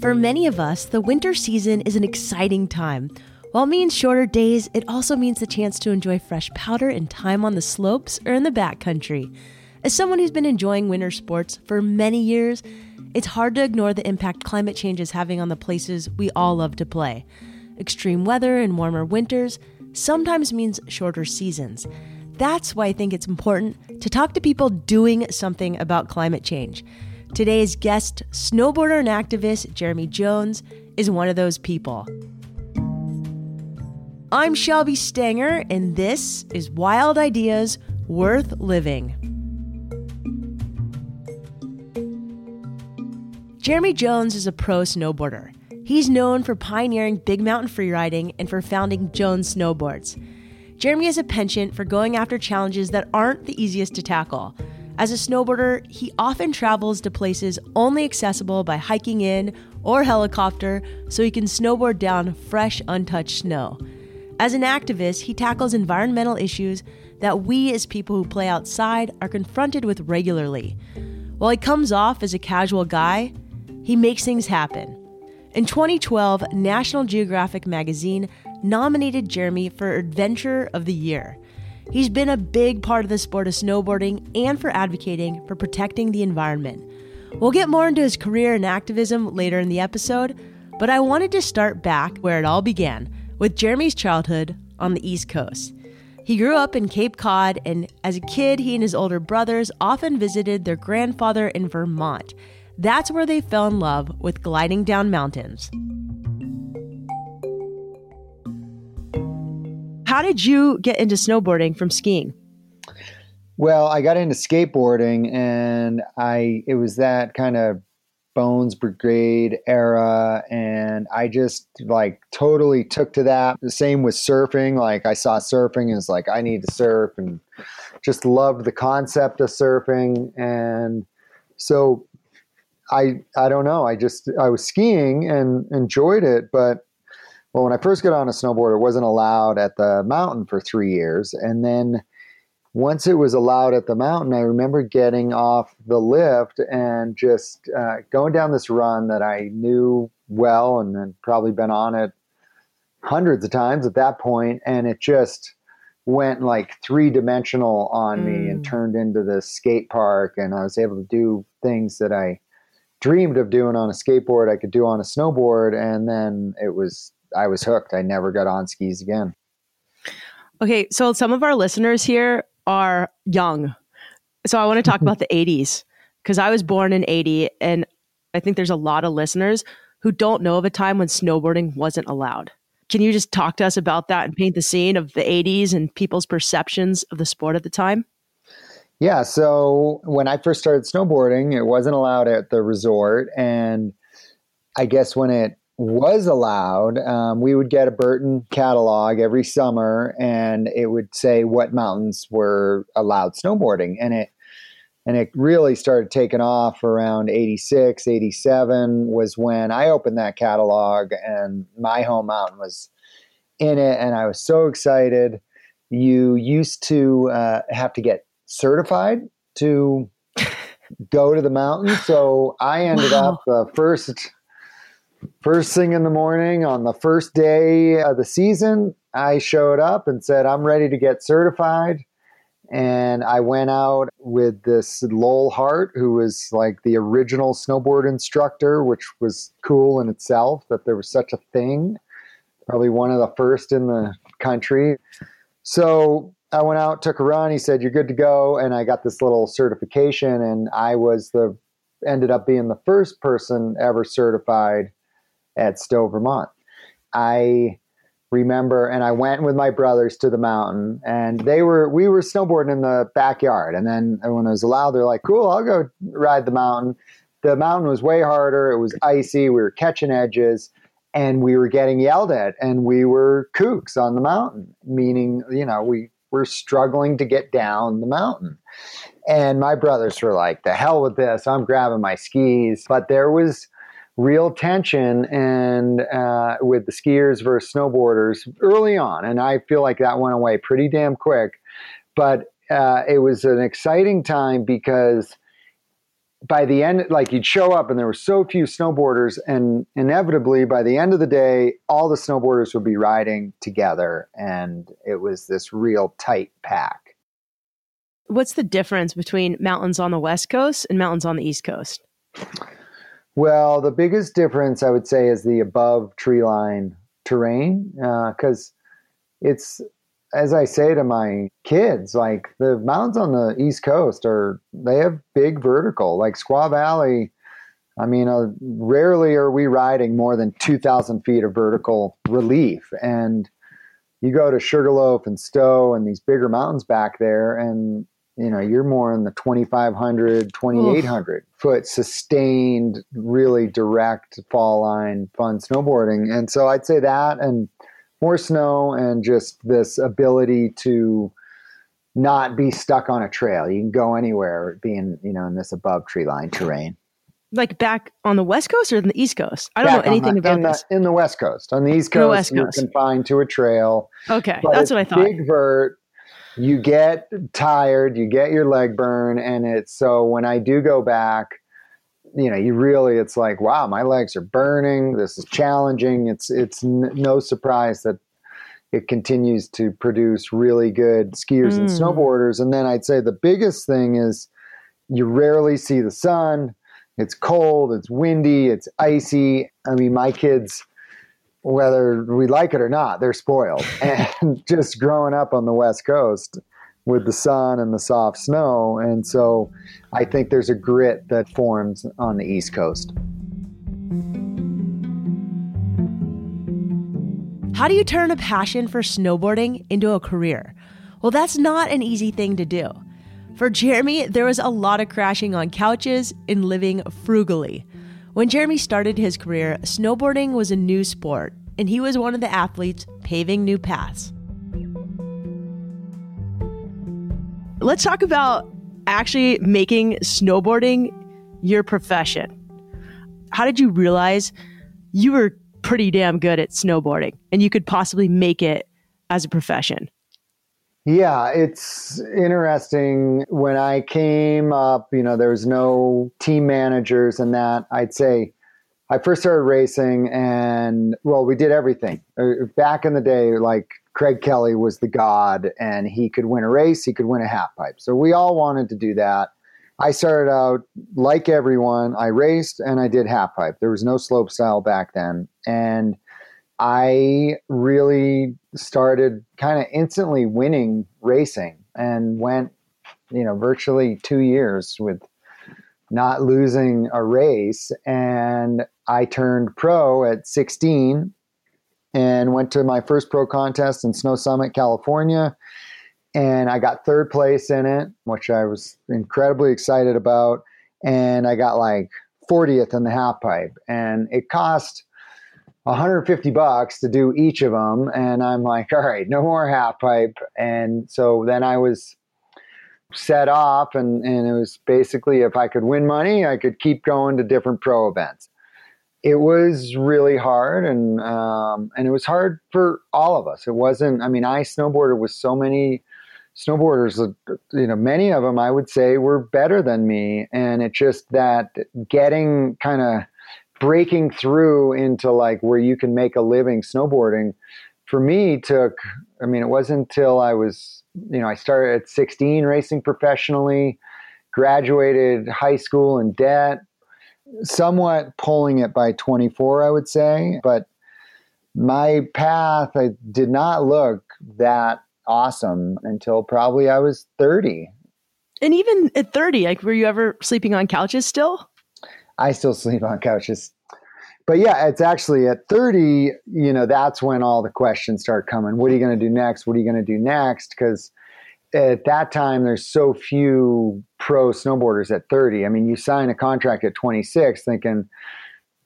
For many of us, the winter season is an exciting time. While it means shorter days, it also means the chance to enjoy fresh powder and time on the slopes or in the backcountry. As someone who's been enjoying winter sports for many years, it's hard to ignore the impact climate change is having on the places we all love to play. Extreme weather and warmer winters sometimes means shorter seasons. That's why I think it's important to talk to people doing something about climate change. Today's guest, snowboarder and activist Jeremy Jones, is one of those people. I'm Shelby Stanger, and this is Wild Ideas Worth Living. Jeremy Jones is a pro snowboarder. He's known for pioneering big mountain freeriding and for founding Jones Snowboards. Jeremy has a penchant for going after challenges that aren't the easiest to tackle. As a snowboarder, he often travels to places only accessible by hiking in or helicopter so he can snowboard down fresh, untouched snow. As an activist, he tackles environmental issues that we as people who play outside are confronted with regularly. While he comes off as a casual guy, he makes things happen. In 2012, National Geographic magazine nominated Jeremy for Adventurer of the Year. He's been a big part of the sport of snowboarding and for advocating for protecting the environment. We'll get more into his career and activism later in the episode, but I wanted to start back where it all began, with Jeremy's childhood on the East Coast. He grew up in Cape Cod, and as a kid, he and his older brothers often visited their grandfather in Vermont. That's where they fell in love with gliding down mountains. How did you get into snowboarding from skiing? Well, I got into skateboarding, and it was that kind of Bones Brigade era, and I just like totally took to that. The same with surfing. Like I saw surfing, and it's like I need to surf, and just loved the concept of surfing. And so I don't know. I was skiing and enjoyed it, but well, when I first got on a snowboard, it wasn't allowed at the mountain for 3 years, and then once it was allowed at the mountain, I remember getting off the lift and just going down this run that I knew well and had probably been on it hundreds of times at that point. And it just went like three-dimensional on me and turned into this skate park. And I was able to do things that I dreamed of doing on a skateboard, I could do on a snowboard. And then I was hooked. I never got on skis again. Okay, so some of our listeners here are young. So I want to talk about the 80s, because I was born in 80, and I think there's a lot of listeners who don't know of a time when snowboarding wasn't allowed. Can you just talk to us about that and paint the scene of the 80s and people's perceptions of the sport at the time? Yeah, so when I first started snowboarding, it wasn't allowed at the resort. And I guess when it was allowed, we would get a Burton catalog every summer, and it would say what mountains were allowed snowboarding. And it really started taking off around 86, 87 was when I opened that catalog, and my home mountain was in it. And I was so excited. You used to have to get certified to go to the mountain. So I ended up the first thing in the morning on the first day of the season, I showed up and said, I'm ready to get certified. And I went out with this Lowell Hart, who was like the original snowboard instructor, which was cool in itself that there was such a thing, probably one of the first in the country. So I went out, took a run. He said, you're good to go. And I got this little certification, and I was ended up being the first person ever certified at Stowe, Vermont. I remember, and I went with my brothers to the mountain, and we were snowboarding in the backyard. And then when it was allowed, they're like, cool, I'll go ride the mountain. The mountain was way harder. It was icy. We were catching edges, and we were getting yelled at, and we were kooks on the mountain, meaning, we were struggling to get down the mountain. And my brothers were like, the hell with this. I'm grabbing my skis. But there was real tension and with the skiers versus snowboarders early on. And I feel like that went away pretty damn quick. But it was an exciting time because by the end, like you'd show up and there were so few snowboarders, and inevitably by the end of the day, all the snowboarders would be riding together. And it was this real tight pack. What's the difference between mountains on the West Coast and mountains on the East Coast? Well, the biggest difference I would say is the above tree line terrain. 'Cause it's, as I say to my kids, like the mountains on the East Coast are, they have big vertical, like Squaw Valley. I mean, rarely are we riding more than 2,000 feet of vertical relief. And you go to Sugarloaf and Stowe and these bigger mountains back there, and you know, you're more in the 2,500, 2,800 foot sustained, really direct fall line, fun snowboarding. And so I'd say that, and more snow, and just this ability to not be stuck on a trail. You can go anywhere being, you know, in this above tree line terrain. Like back on the West Coast or in the East Coast? I don't know anything about this. In the West Coast. On the East Coast, you're confined to a trail. Okay, that's what I thought. Big vert, you get tired, you get your leg burn, and it's so when I do go back, you know, you really, it's like, wow, my legs are burning. This is challenging. It's no surprise that it continues to produce really good skiers and snowboarders. And then I'd say the biggest thing is you rarely see the sun. It's cold, it's windy, it's icy. I mean, my kids, whether we like it or not, they're spoiled. And just growing up on the West Coast with the sun and the soft snow. And so I think there's a grit that forms on the East Coast. How do you turn a passion for snowboarding into a career? Well, that's not an easy thing to do. For Jeremy, there was a lot of crashing on couches and living frugally. When Jeremy started his career, snowboarding was a new sport, and he was one of the athletes paving new paths. Let's talk about actually making snowboarding your profession. How did you realize you were pretty damn good at snowboarding and you could possibly make it as a profession? Yeah, it's interesting. When I came up, you know, there was no team managers and that. I'd say I first started racing and, well, we did everything. Back in the day, like, Craig Kelly was the god, and he could win a race. He could win a half pipe. So we all wanted to do that. I started out like everyone. I raced and I did half pipe. There was no slope style back then. And I really started kind of instantly winning racing and went, you know, virtually 2 years with not losing a race. And I turned pro at 16. And went to my first pro contest in Snow Summit, California. And I got third place in it, which I was incredibly excited about. And I got like 40th in the half pipe. And it cost $150 to do each of them. And I'm like, all right, no more half pipe. And so then I was set off. And it was basically, if I could win money, I could keep going to different pro events. It was really hard, and it was hard for all of us. It wasn't, I mean, I snowboarded with so many snowboarders, you know, many of them I would say were better than me. And it's just that getting kind of breaking through into like where you can make a living snowboarding for me took, I mean, it wasn't until I was, you know, I started at 16 racing professionally, graduated high school in debt, somewhat pulling it by 24, I would say. But my path, I did not look that awesome until probably I was 30. And even at 30, like, were you ever sleeping on couches still? I still sleep on couches. But yeah, it's actually at 30, you know, that's when all the questions start coming. What are you going to do next? What are you going to do next? Because at that time, there's so few pro snowboarders at 30. I mean, you sign a contract at 26 thinking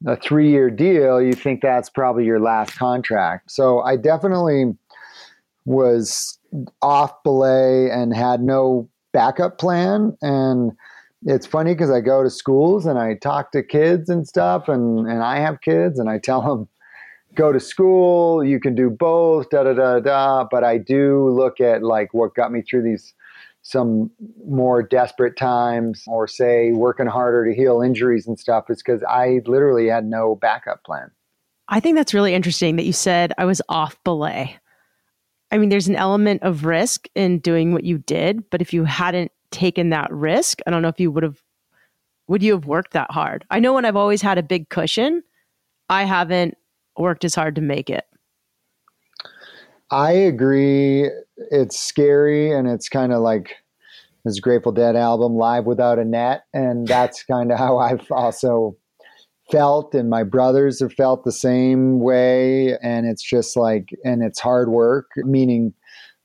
a 3-year deal, you think that's probably your last contract. So I definitely was off belay and had no backup plan. And it's funny because I go to schools and I talk to kids and stuff, and I have kids, and I tell them, go to school, you can do both, da, da, da, da. But I do look at like what got me through these some more desperate times or say working harder to heal injuries and stuff is because I literally had no backup plan. I think that's really interesting that you said I was off belay. I mean, there's an element of risk in doing what you did, but if you hadn't taken that risk, I don't know if you would you have worked that hard? I know when I've always had a big cushion, I haven't worked as hard to make it. I agree. It's scary. And it's kind of like this Grateful Dead album, Live Without a Net. And that's kind of how I've also felt. And my brothers have felt the same way. And it's just like, and it's hard work, meaning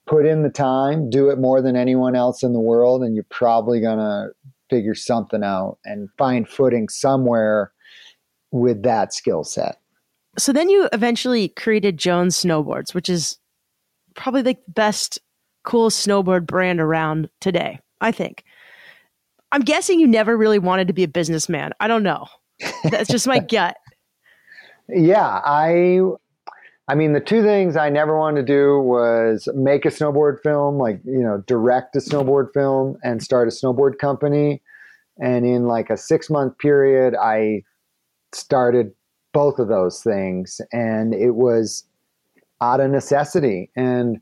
put in the time, do it more than anyone else in the world. And you're probably going to figure something out and find footing somewhere with that skill set. So then you eventually created Jones Snowboards, which is probably like the best cool snowboard brand around today, I think. I'm guessing you never really wanted to be a businessman. I don't know. That's just my gut. Yeah. I mean, the two things I never wanted to do was make a snowboard film, like, you know, direct a snowboard film and start a snowboard company. And in like a 6-month period, I started both of those things. And it was out of necessity. And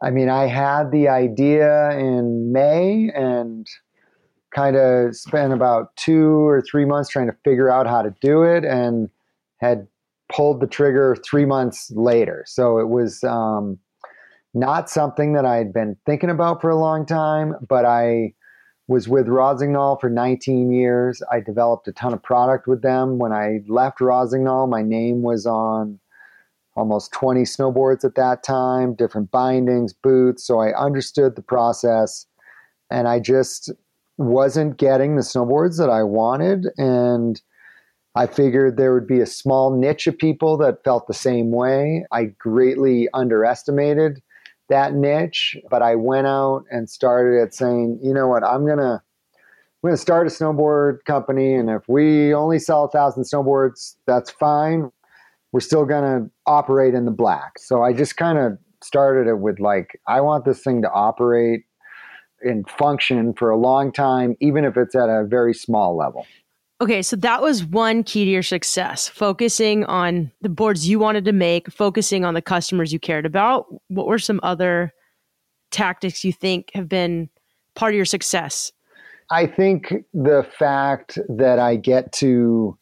I mean, I had the idea in May and kind of spent about 2 or 3 months trying to figure out how to do it and had pulled the trigger 3 months later. So it was not something that I had been thinking about for a long time, but I was with Rossignol for 19 years. I developed a ton of product with them. When I left Rossignol, my name was on almost 20 snowboards at that time, different bindings, boots. So I understood the process and I just wasn't getting the snowboards that I wanted. And I figured there would be a small niche of people that felt the same way. I greatly underestimated that niche, but I went out and started at saying, you know what, I'm gonna start a snowboard company, and if we only sell 1,000 snowboards, that's fine. We're still gonna operate in the black. So I just kind of started it with like, I want this thing to operate and function for a long time, even if it's at a very small level. Okay, so that was one key to your success, focusing on the boards you wanted to make, focusing on the customers you cared about. What were some other tactics you think have been part of your success? I think the fact that I get to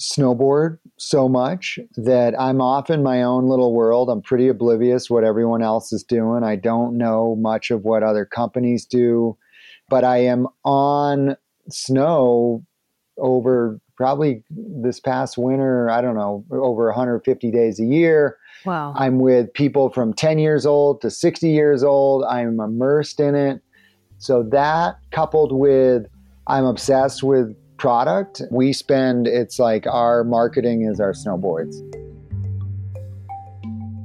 snowboard so much that I'm off in my own little world. I'm pretty oblivious what everyone else is doing. I don't know much of what other companies do, but I am on snow over probably this past winter, I don't know, over 150 days a year. Wow. I'm with people from 10 years old to 60 years old. I'm immersed in it. So that coupled with, I'm obsessed with product. We spend, it's like our marketing is our snowboards.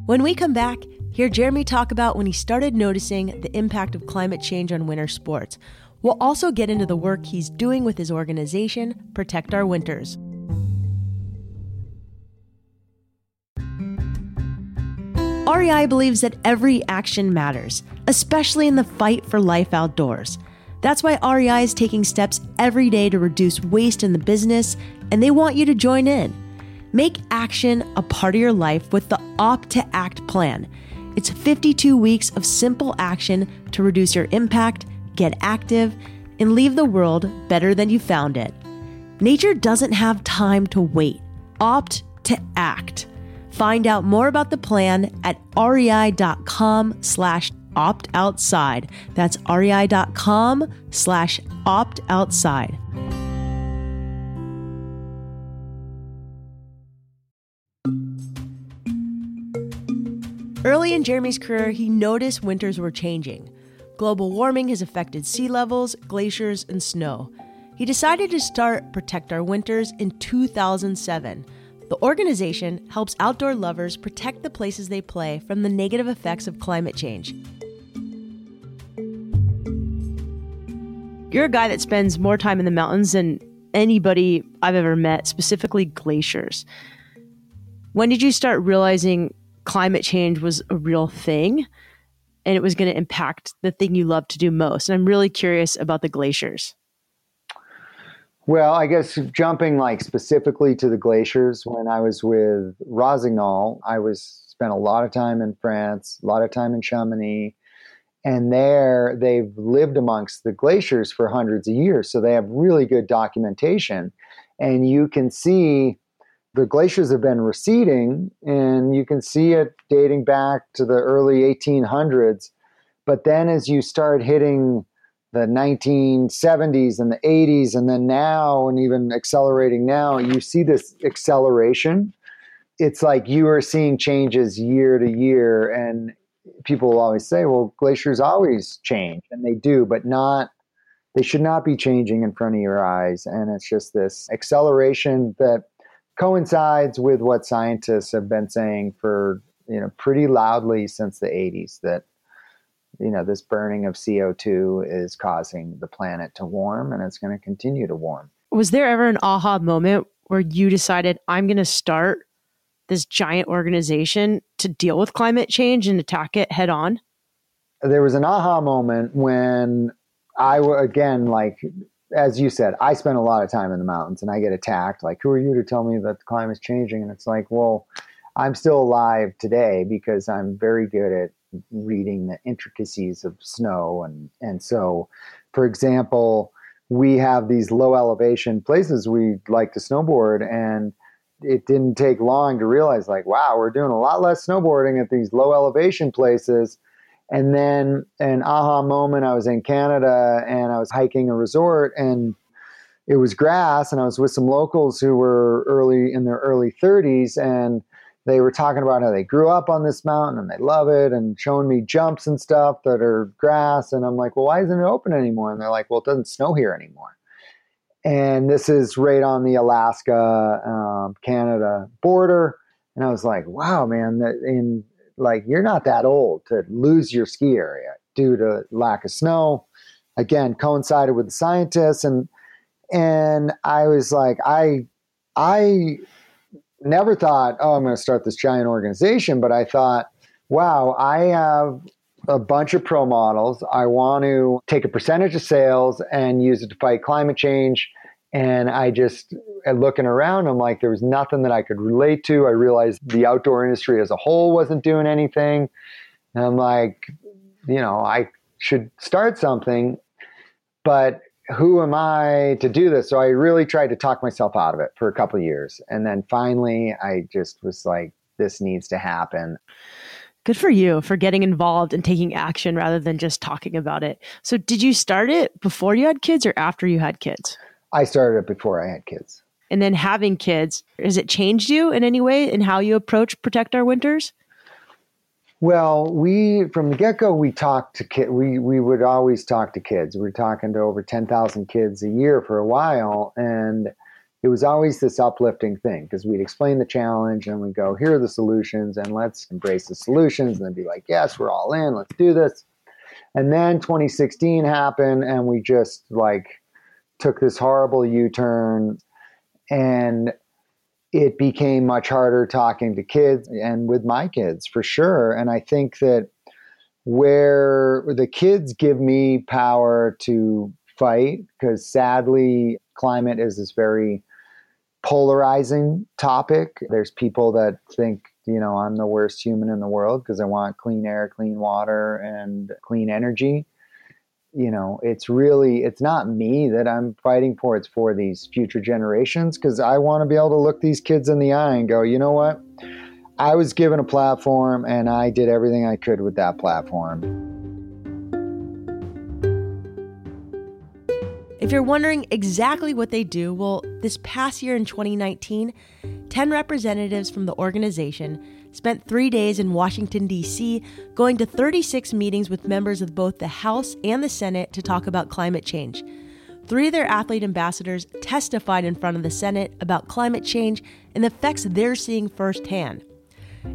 When we come back, hear Jeremy talk about when he started noticing the impact of climate change on winter sports. We'll also get into the work he's doing with his organization, Protect Our Winters. REI believes that every action matters, especially in the fight for life outdoors. That's why REI is taking steps every day to reduce waste in the business, and they want you to join in. Make action a part of your life with the Opt to Act plan. It's 52 weeks of simple action to reduce your impact, get active, and leave the world better than you found it. Nature doesn't have time to wait. Opt to act. Find out more about the plan at rei.com/optoutside. That's rei.com/optoutside. Early in Jeremy's career, he noticed winters were changing. Global warming has affected sea levels, glaciers, and snow. He decided to start Protect Our Winters in 2007. The organization helps outdoor lovers protect the places they play from the negative effects of climate change. You're a guy that spends more time in the mountains than anybody I've ever met, specifically glaciers. When did you start realizing climate change was a real thing? and it was going to impact the thing you love to do most. And I'm really curious about the glaciers. Well, I guess jumping like specifically to the glaciers, when I was with Rossignol, I spent a lot of time in France, a lot of time in Chamonix, and there they've lived amongst the glaciers for hundreds of years. So they have really good documentation, and you can see the glaciers have been receding, and you can see it dating back to the early 1800s. But then as you start hitting the 1970s and the 80s, and then now, and even accelerating now, you see this acceleration. It's like you are seeing changes year to year, and people will always say, well, glaciers always change, and they do, but they should not be changing in front of your eyes. And it's just this acceleration that coincides with what scientists have been saying for, pretty loudly since the 80s, that this burning of CO2 is causing the planet to warm, and it's going to continue to warm. Was there ever an aha moment where you decided, I'm going to start this giant organization to deal with climate change and attack it head on? There was an aha moment when as you said, I spend a lot of time in the mountains, and I get attacked. Like, who are you to tell me that the climate's changing? And it's like, well, I'm still alive today because I'm very good at reading the intricacies of snow. And so, for example, we have these low elevation places we like to snowboard, and it didn't take long to realize, like, wow, we're doing a lot less snowboarding at these low elevation places. And then an aha moment, I was in Canada, and I was hiking a resort, and it was grass, and I was with some locals who were in their early 30s, and they were talking about how they grew up on this mountain and they love it, and showing me jumps and stuff that are grass. And I'm like, well, why isn't it open anymore? And they're like, well, it doesn't snow here anymore. And this is right on the Alaska, Canada border. And I was like, wow, man, you're not that old to lose your ski area due to lack of snow. Again, coincided with the scientists. And I was like, I never thought, oh, I'm going to start this giant organization. But I thought, wow, I have a bunch of pro models. I want to take a percentage of sales and use it to fight climate change. And I just, looking around, I'm like, there was nothing that I could relate to. I realized the outdoor industry as a whole wasn't doing anything. And I'm like, I should start something, but who am I to do this? So I really tried to talk myself out of it for a couple of years. And then finally, I just was like, this needs to happen. Good for you for getting involved and taking action rather than just talking about it. So did you start it before you had kids or after you had kids? I started it before I had kids. And then having kids, has it changed you in any way in how you approach Protect Our Winters? Well, from the get-go, we talked to kids. We would always talk to kids. We were talking to over 10,000 kids a year for a while. And it was always this uplifting thing, because we'd explain the challenge and we'd go, here are the solutions, and let's embrace the solutions. And then be like, yes, we're all in. Let's do this. And then 2016 happened, and we just took this horrible U-turn, and it became much harder talking to kids and with my kids for sure. And I think that where the kids give me power to fight, because sadly climate is this very polarizing topic. There's people that think, I'm the worst human in the world because I want clean air, clean water, and clean energy. It's not me that I'm fighting for. It's for these future generations, because I want to be able to look these kids in the eye and go, you know what? I was given a platform, and I did everything I could with that platform. If you're wondering exactly what they do, well, this past year in 2019, 10 representatives from the organization spent 3 days in Washington, D.C., going to 36 meetings with members of both the House and the Senate to talk about climate change. 3 of their athlete ambassadors testified in front of the Senate about climate change and the effects they're seeing firsthand.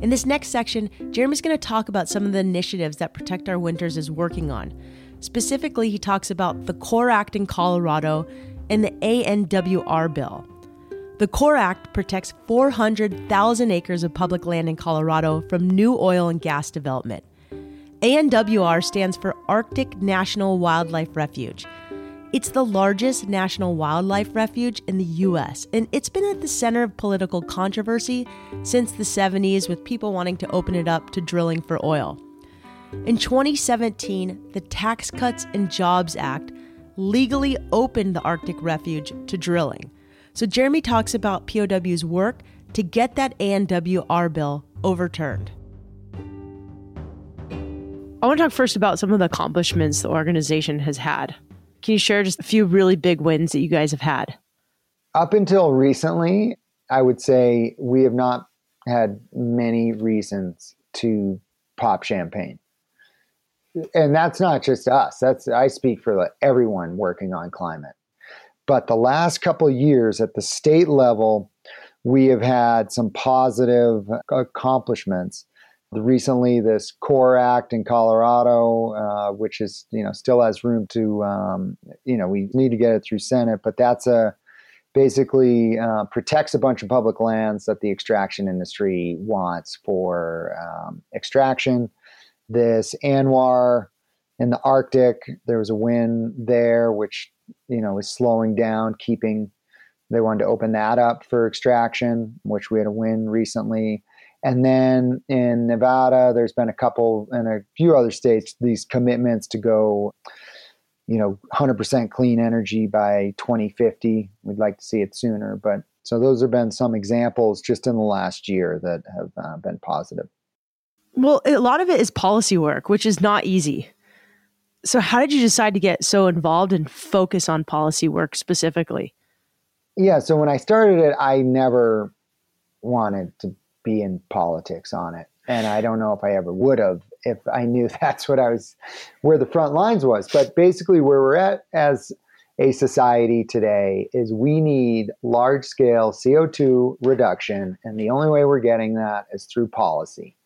In this next section, Jeremy's going to talk about some of the initiatives that Protect Our Winters is working on. Specifically, he talks about the CORE Act in Colorado and the ANWR bill. The CORE Act protects 400,000 acres of public land in Colorado from new oil and gas development. ANWR stands for Arctic National Wildlife Refuge. It's the largest national wildlife refuge in the U.S., and it's been at the center of political controversy since the 70s, with people wanting to open it up to drilling for oil. In 2017, the Tax Cuts and Jobs Act legally opened the Arctic Refuge to drilling. So Jeremy talks about POW's work to get that ANWR bill overturned. I want to talk first about some of the accomplishments the organization has had. Can you share just a few really big wins that you guys have had? Up until recently, I would say we have not had many reasons to pop champagne. And that's not just us. I speak for everyone working on climate. But the last couple of years at the state level, we have had some positive accomplishments. Recently, this CORE Act in Colorado, which is, still has room to, we need to get it through Senate, but that's basically protects a bunch of public lands that the extraction industry wants for extraction. This ANWR in the Arctic, there was a win there, which, is slowing down, they wanted to open that up for extraction, which we had a win recently. And then in Nevada, there's been a couple and a few other states, these commitments to go, 100% clean energy by 2050. We'd like to see it sooner. But so those have been some examples just in the last year that have been positive. Well, a lot of it is policy work, which is not easy. So how did you decide to get so involved and focus on policy work specifically? Yeah. So when I started it, I never wanted to be in politics on it. And I don't know if I ever would have, if I knew that's where the front lines was. But basically where we're at as a society today is we need large scale CO2 reduction. And the only way we're getting that is through policy.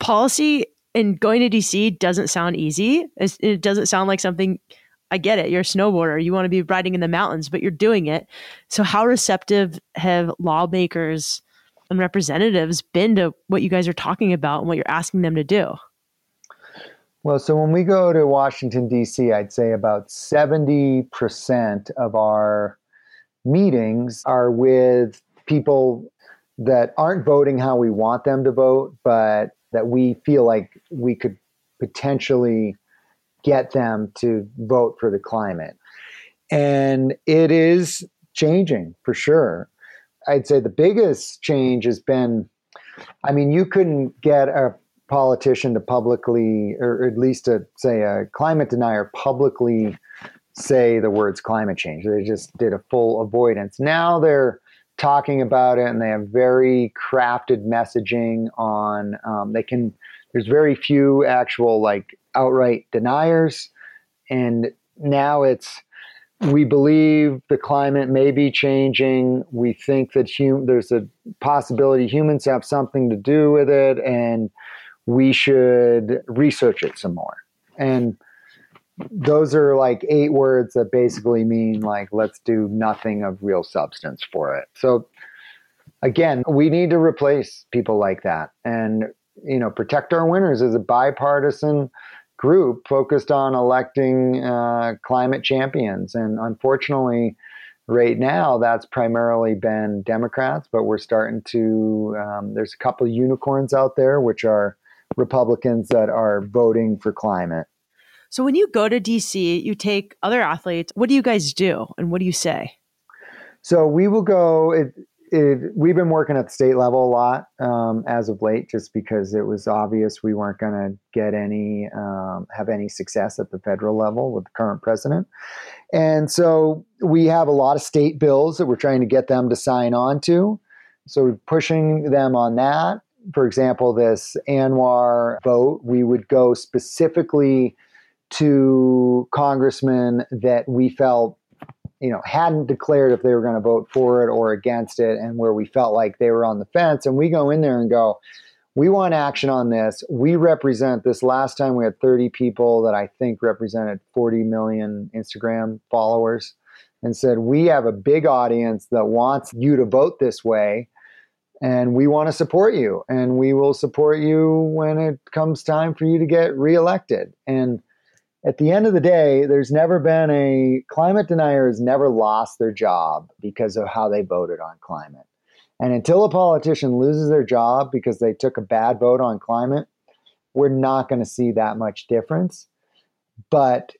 Policy and going to DC doesn't sound easy. It doesn't sound like something, I get it. You're a snowboarder. You want to be riding in the mountains, but you're doing it. So how receptive have lawmakers and representatives been to what you guys are talking about and what you're asking them to do? Well, so when we go to Washington, D.C., I'd say about 70% of our meetings are with people that aren't voting how we want them to vote, but that we feel like we could potentially get them to vote for the climate. And it is changing for sure. I'd say the biggest change has been, you couldn't get a politician to publicly, or at least to say a climate denier, publicly say the words climate change. They just did a full avoidance. Now they're talking about it and they have very crafted messaging on, there's very few actual outright deniers. And now it's, we believe the climate may be changing. We think that there's a possibility humans have something to do with it, and we should research it some more. And those are 8 words that basically mean let's do nothing of real substance for it. So again, we need to replace people like that. And, Protect Our Winters is a bipartisan group focused on electing climate champions. And unfortunately, right now, that's primarily been Democrats, but we're starting to, there's a couple of unicorns out there, which are Republicans that are voting for climate. So when you go to DC, you take other athletes. What do you guys do? And what do you say? So we will go, we've been working at the state level a lot as of late, just because it was obvious we weren't going to get have any success at the federal level with the current president. And so we have a lot of state bills that we're trying to get them to sign on to. So we're pushing them on that. For example, this ANWR vote, we would go specifically to congressmen that we felt hadn't declared if they were going to vote for it or against it, and where we felt like they were on the fence. And we go in there and go, we want action on this. We represent this. Last time we had 30 people that I think represented 40 million Instagram followers and said, we have a big audience that wants you to vote this way. And we want to support you, and we will support you when it comes time for you to get reelected. And at the end of the day, there's never been a climate denier has never lost their job because of how they voted on climate. And until a politician loses their job because they took a bad vote on climate, we're not going to see that much difference. But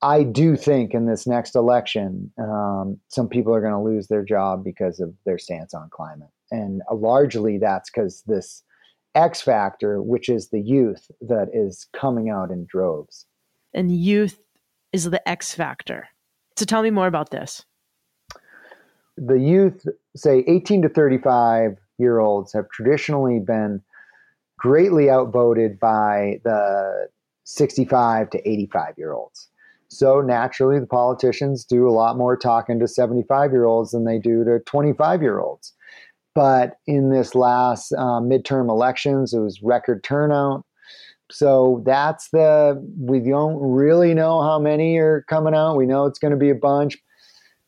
I do think in this next election, some people are going to lose their job because of their stance on climate. And largely that's because this X factor, which is the youth that is coming out in droves. And youth is the X factor. So tell me more about this. The youth, say 18 to 35-year-olds, have traditionally been greatly outvoted by the 65 to 85-year-olds. So naturally, the politicians do a lot more talking to 75-year-olds than they do to 25-year-olds. But in this last midterm elections, it was record turnout. So we don't really know how many are coming out. We know it's going to be a bunch.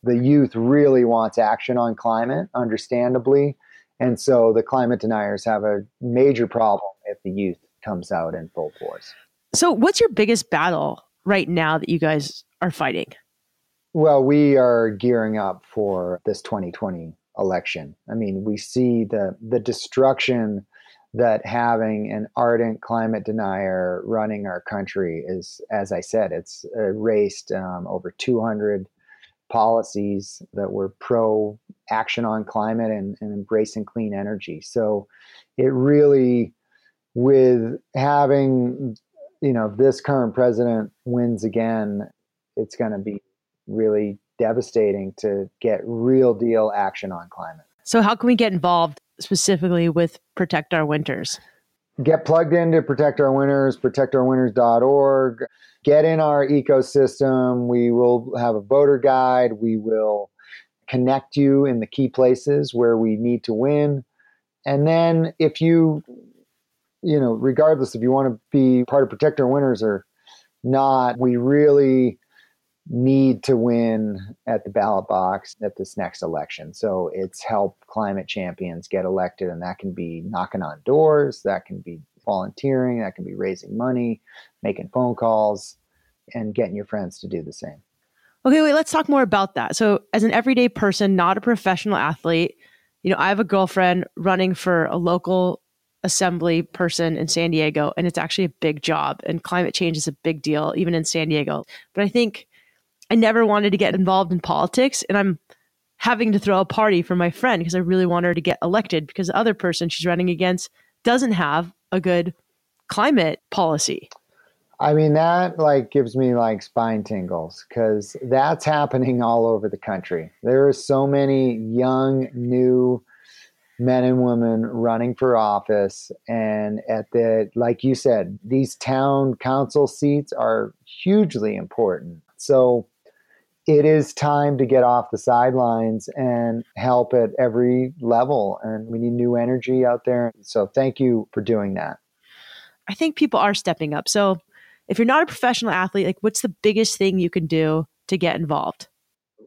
The youth really wants action on climate, understandably. And so the climate deniers have a major problem if the youth comes out in full force. So what's your biggest battle right now that you guys are fighting? Well, we are gearing up for this 2020 election. I mean, we see the destruction that having an ardent climate denier running our country is, as I said, it's erased over 200 policies that were pro action on climate and embracing clean energy. So it really, with having, this current president wins again, it's going to be really devastating to get real deal action on climate. So how can we get involved specifically with Protect Our Winters? Get plugged into Protect Our Winters, protectourwinters.org. Get in our ecosystem. We will have a voter guide. We will connect you in the key places where we need to win. And then if you regardless if you want to be part of Protect Our Winters or not, we really need to win at the ballot box at this next election. So it's help climate champions get elected, and that can be knocking on doors, that can be volunteering, that can be raising money, making phone calls, and getting your friends to do the same. Okay, wait, let's talk more about that. So as an everyday person, not a professional athlete, I have a girlfriend running for a local assembly person in San Diego, and it's actually a big job, and climate change is a big deal, even in San Diego. But I think I never wanted to get involved in politics, and I'm having to throw a party for my friend because I really want her to get elected because the other person she's running against doesn't have a good climate policy. I mean, that gives me spine tingles because that's happening all over the country. There are so many young, new men and women running for office. And like you said, these town council seats are hugely important. So it is time to get off the sidelines and help at every level. And we need new energy out there. So thank you for doing that. I think people are stepping up. So if you're not a professional athlete, what's the biggest thing you can do to get involved?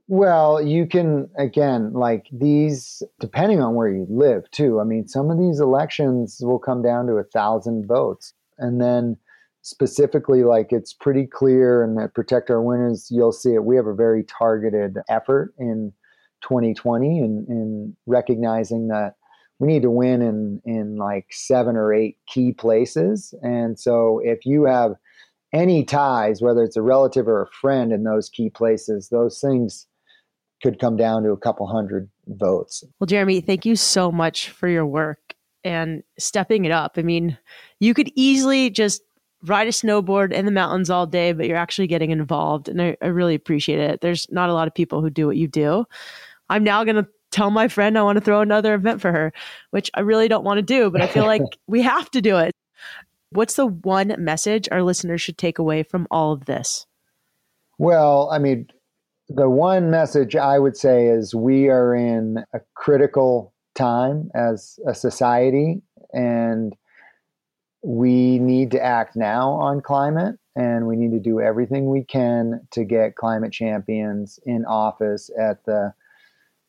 Well, you can, again, depending on where you live too. I mean, some of these elections will come down to 1,000 votes. And then specifically, it's pretty clear, and at Protect Our Winters, you'll see it. We have a very targeted effort in 2020 in recognizing that we need to win in 7 or 8 key places. And so if you have any ties, whether it's a relative or a friend in those key places, those things could come down to a couple hundred votes. Well, Jeremy, thank you so much for your work and stepping it up. I mean, you could easily just ride a snowboard in the mountains all day, but you're actually getting involved. And I really appreciate it. There's not a lot of people who do what you do. I'm now going to tell my friend I want to throw another event for her, which I really don't want to do, but I feel like we have to do it. What's the one message our listeners should take away from all of this? Well, I mean, the one message I would say is we are in a critical time as a society, and we need to act now on climate, and we need to do everything we can to get climate champions in office at the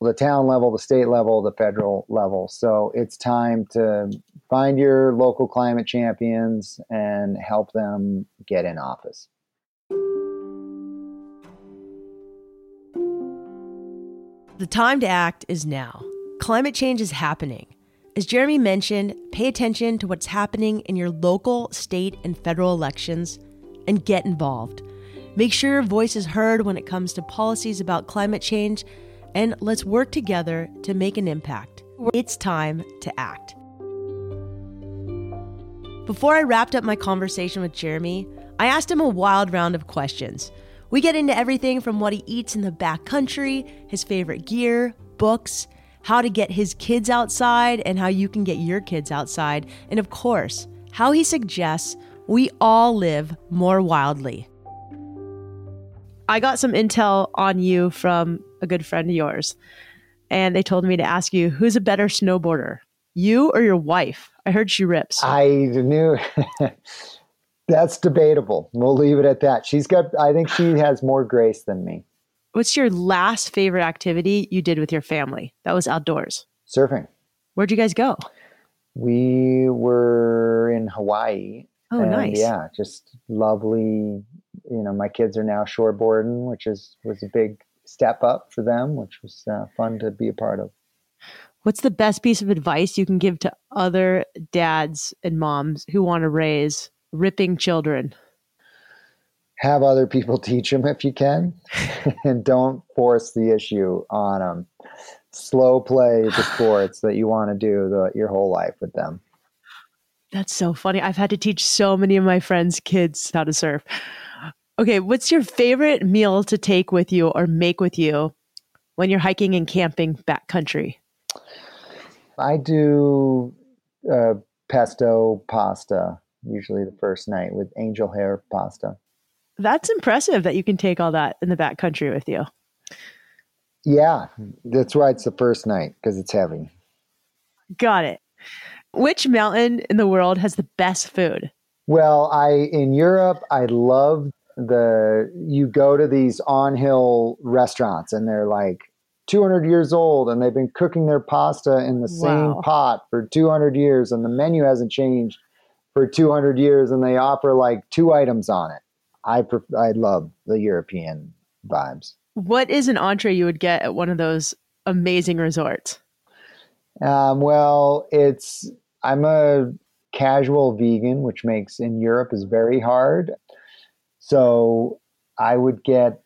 the town level, the state level, the federal level. So it's time to find your local climate champions and help them get in office. The time to act is now. Climate change is happening. As Jeremy mentioned, pay attention to what's happening in your local, state, and federal elections and get involved. Make sure your voice is heard when it comes to policies about climate change, and let's work together to make an impact. It's time to act. Before I wrapped up my conversation with Jeremy, I asked him a wild round of questions. We get into everything from what he eats in the backcountry, his favorite gear, books, how to get his kids outside and how you can get your kids outside, and of course, how he suggests we all live more wildly. I got some intel on you from a good friend of yours, and they told me to ask you, who's a better snowboarder, you or your wife? I heard she rips. I knew. That's debatable. We'll leave it at that. I think she has more grace than me. What's your last favorite activity you did with your family that was outdoors? Surfing. Where'd you guys go? We were in Hawaii. Oh, nice. Yeah, just lovely. You know, my kids are now shoreboarding, which was a big step up for them, which was fun to be a part of. What's the best piece of advice you can give to other dads and moms who want to raise ripping children? Have other people teach them if you can, and don't force the issue on them. Slow play the sports that you want to do your whole life with them. That's so funny. I've had to teach so many of my friends' kids how to surf. Okay, what's your favorite meal to take with you or make with you when you're hiking and camping backcountry? I do pesto pasta, usually the first night, with angel hair pasta. That's impressive that you can take all that in the backcountry with you. Yeah, that's why it's the first night, because it's heavy. Got it. Which mountain in the world has the best food? Well, in Europe, I love you go to these on-hill restaurants and they're like 200 years old and they've been cooking their pasta in the same pot for 200 years and the menu hasn't changed for 200 years and they offer like two items on it. I love the European vibes. What is an entree you would get at one of those amazing resorts? Well, I'm a casual vegan, which makes in Europe is very hard. So I would get,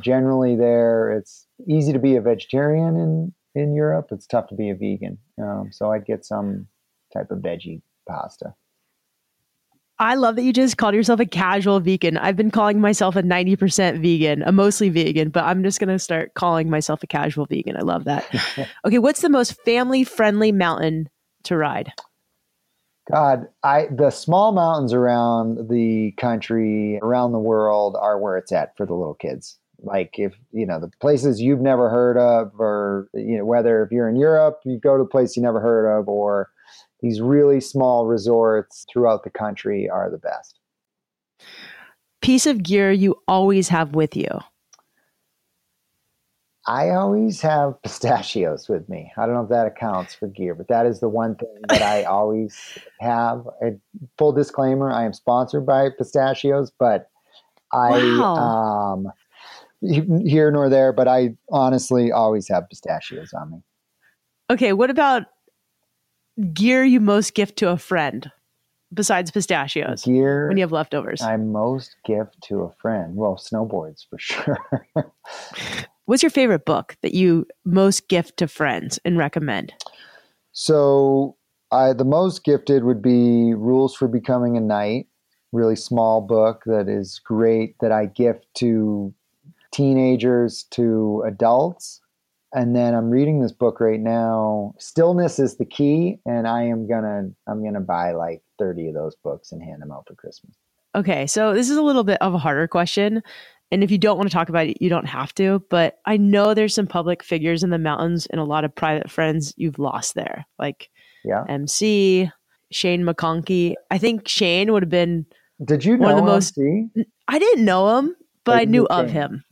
generally there, it's easy to be a vegetarian in Europe. It's tough to be a vegan. So I'd get some type of veggie pasta. I love that you just called yourself a casual vegan. I've been calling myself a 90% vegan, a mostly vegan, but I'm just going to start calling myself a casual vegan. I love that. Okay, what's the most family-friendly mountain to ride? God, the small mountains around the country, around the world, are where it's at for the little kids. Like if, the places you've never heard of, or, whether if you're in Europe, you go to a place you never heard of, or these really small resorts throughout the country are the best. Piece of gear you always have with you? I always have pistachios with me. I don't know if that accounts for gear, but that is the one thing that I always have. Full disclaimer, I am sponsored by pistachios, but here nor there, but I honestly always have pistachios on me. Okay, what about gear you most gift to a friend besides pistachios? Gear when you have leftovers. I most gift to a friend. Well, snowboards for sure. What's your favorite book that you most gift to friends and recommend? So the most gifted would be Rules for Becoming a Knight, really small book that is great that I gift to teenagers, to adults. And then I'm reading this book right now, Stillness is the Key, and I'm gonna buy like 30 of those books and hand them out for Christmas. Okay, so this is a little bit of a harder question, and if you don't want to talk about it, you don't have to, but I know there's some public figures in the mountains and a lot of private friends you've lost there, like MC, Shane McConkey. I think Shane would have been Did you know one of the most... I didn't know him, but I knew of him.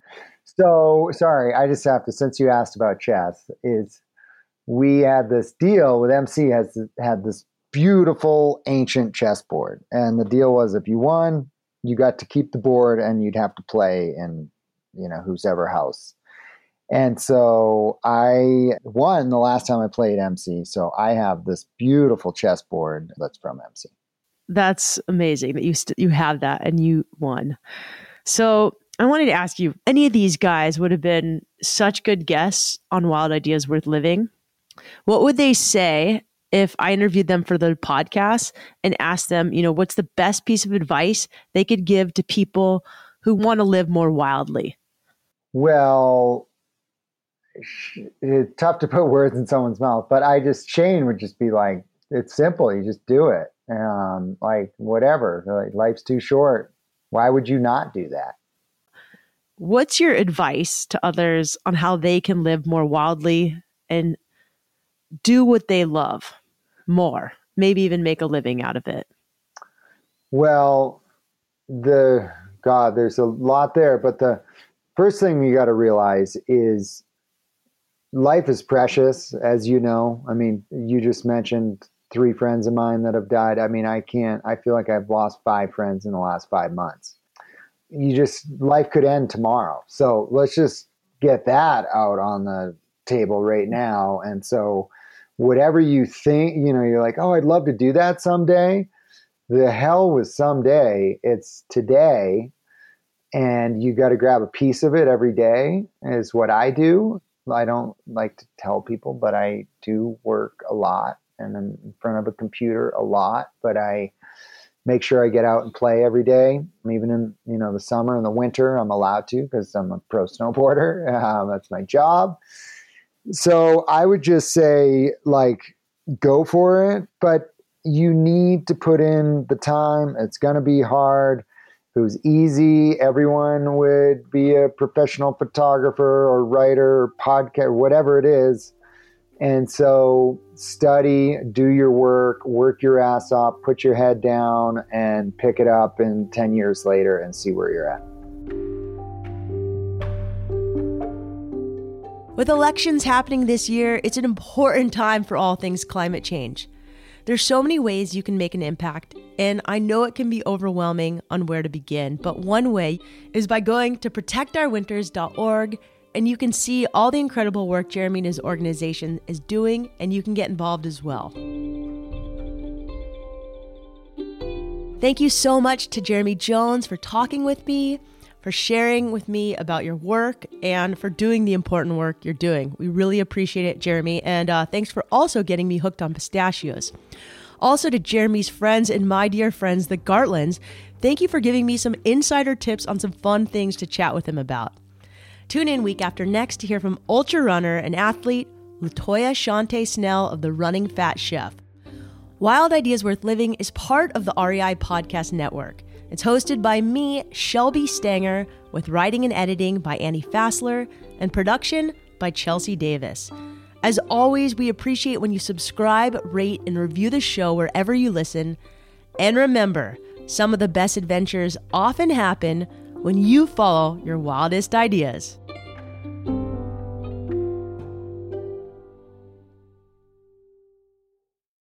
So, sorry, I just have to, since you asked about chess, is we had this deal with MC has had this beautiful ancient chessboard. And the deal was if you won, you got to keep the board and you'd have to play in, you know, whose ever house. And so I won the last time I played MC. So I have this beautiful chessboard that's from MC. That's amazing that you have that and you won. So I wanted to ask you, any of these guys would have been such good guests on Wild Ideas Worth Living. What would they say if I interviewed them for the podcast and asked them, you know, what's the best piece of advice they could give to people who want to live more wildly? Well, it's tough to put words in someone's mouth, but Shane would just be like, it's simple. You just do it. Like whatever, like life's too short. Why would you not do that? What's your advice to others on how they can live more wildly and do what they love more, maybe even make a living out of it? Well, there's a lot there, but the first thing you got to realize is life is precious, as you know. I mean, you just mentioned 3 friends of mine that have died. I mean, I feel like I've lost 5 friends in the last 5 months. Life could end tomorrow. So let's just get that out on the table right now. And so whatever you think, you know, you're like, oh, I'd love to do that someday. The hell with someday, it's today. And you got to grab a piece of it every day is what I do. I don't like to tell people, but I do work a lot and I'm in front of a computer a lot, but I make sure I get out and play every day. Even in, you know, the summer and the winter, I'm allowed to because I'm a pro snowboarder. That's my job. So I would just say, like, go for it, but you need to put in the time. It's going to be hard. It was easy, everyone would be a professional photographer or writer or podcast, whatever it is. And so study, do your work your ass off, put your head down and pick it up in 10 years later and see where you're at. With elections happening this year, it's an important time for all things climate change. There's so many ways you can make an impact, and I know it can be overwhelming on where to begin, but one way is by going to protectourwinters.org, and you can see all the incredible work Jeremy and his organization is doing, and you can get involved as well. Thank you so much to Jeremy Jones for talking with me, for sharing with me about your work, and for doing the important work you're doing. We really appreciate it, Jeremy, and thanks for also getting me hooked on pistachios. Also to Jeremy's friends and my dear friends, the Gartlands, thank you for giving me some insider tips on some fun things to chat with them about. Tune in week after next to hear from ultra runner and athlete Latoya Shante Snell of the Running Fat Chef. Wild Ideas Worth Living is part of the REI Podcast Network. It's hosted by me, Shelby Stanger, with writing and editing by Annie Fassler and production by Chelsea Davis. As always, we appreciate when you subscribe, rate, and review the show wherever you listen. And remember, some of the best adventures often happen when you follow your wildest ideas.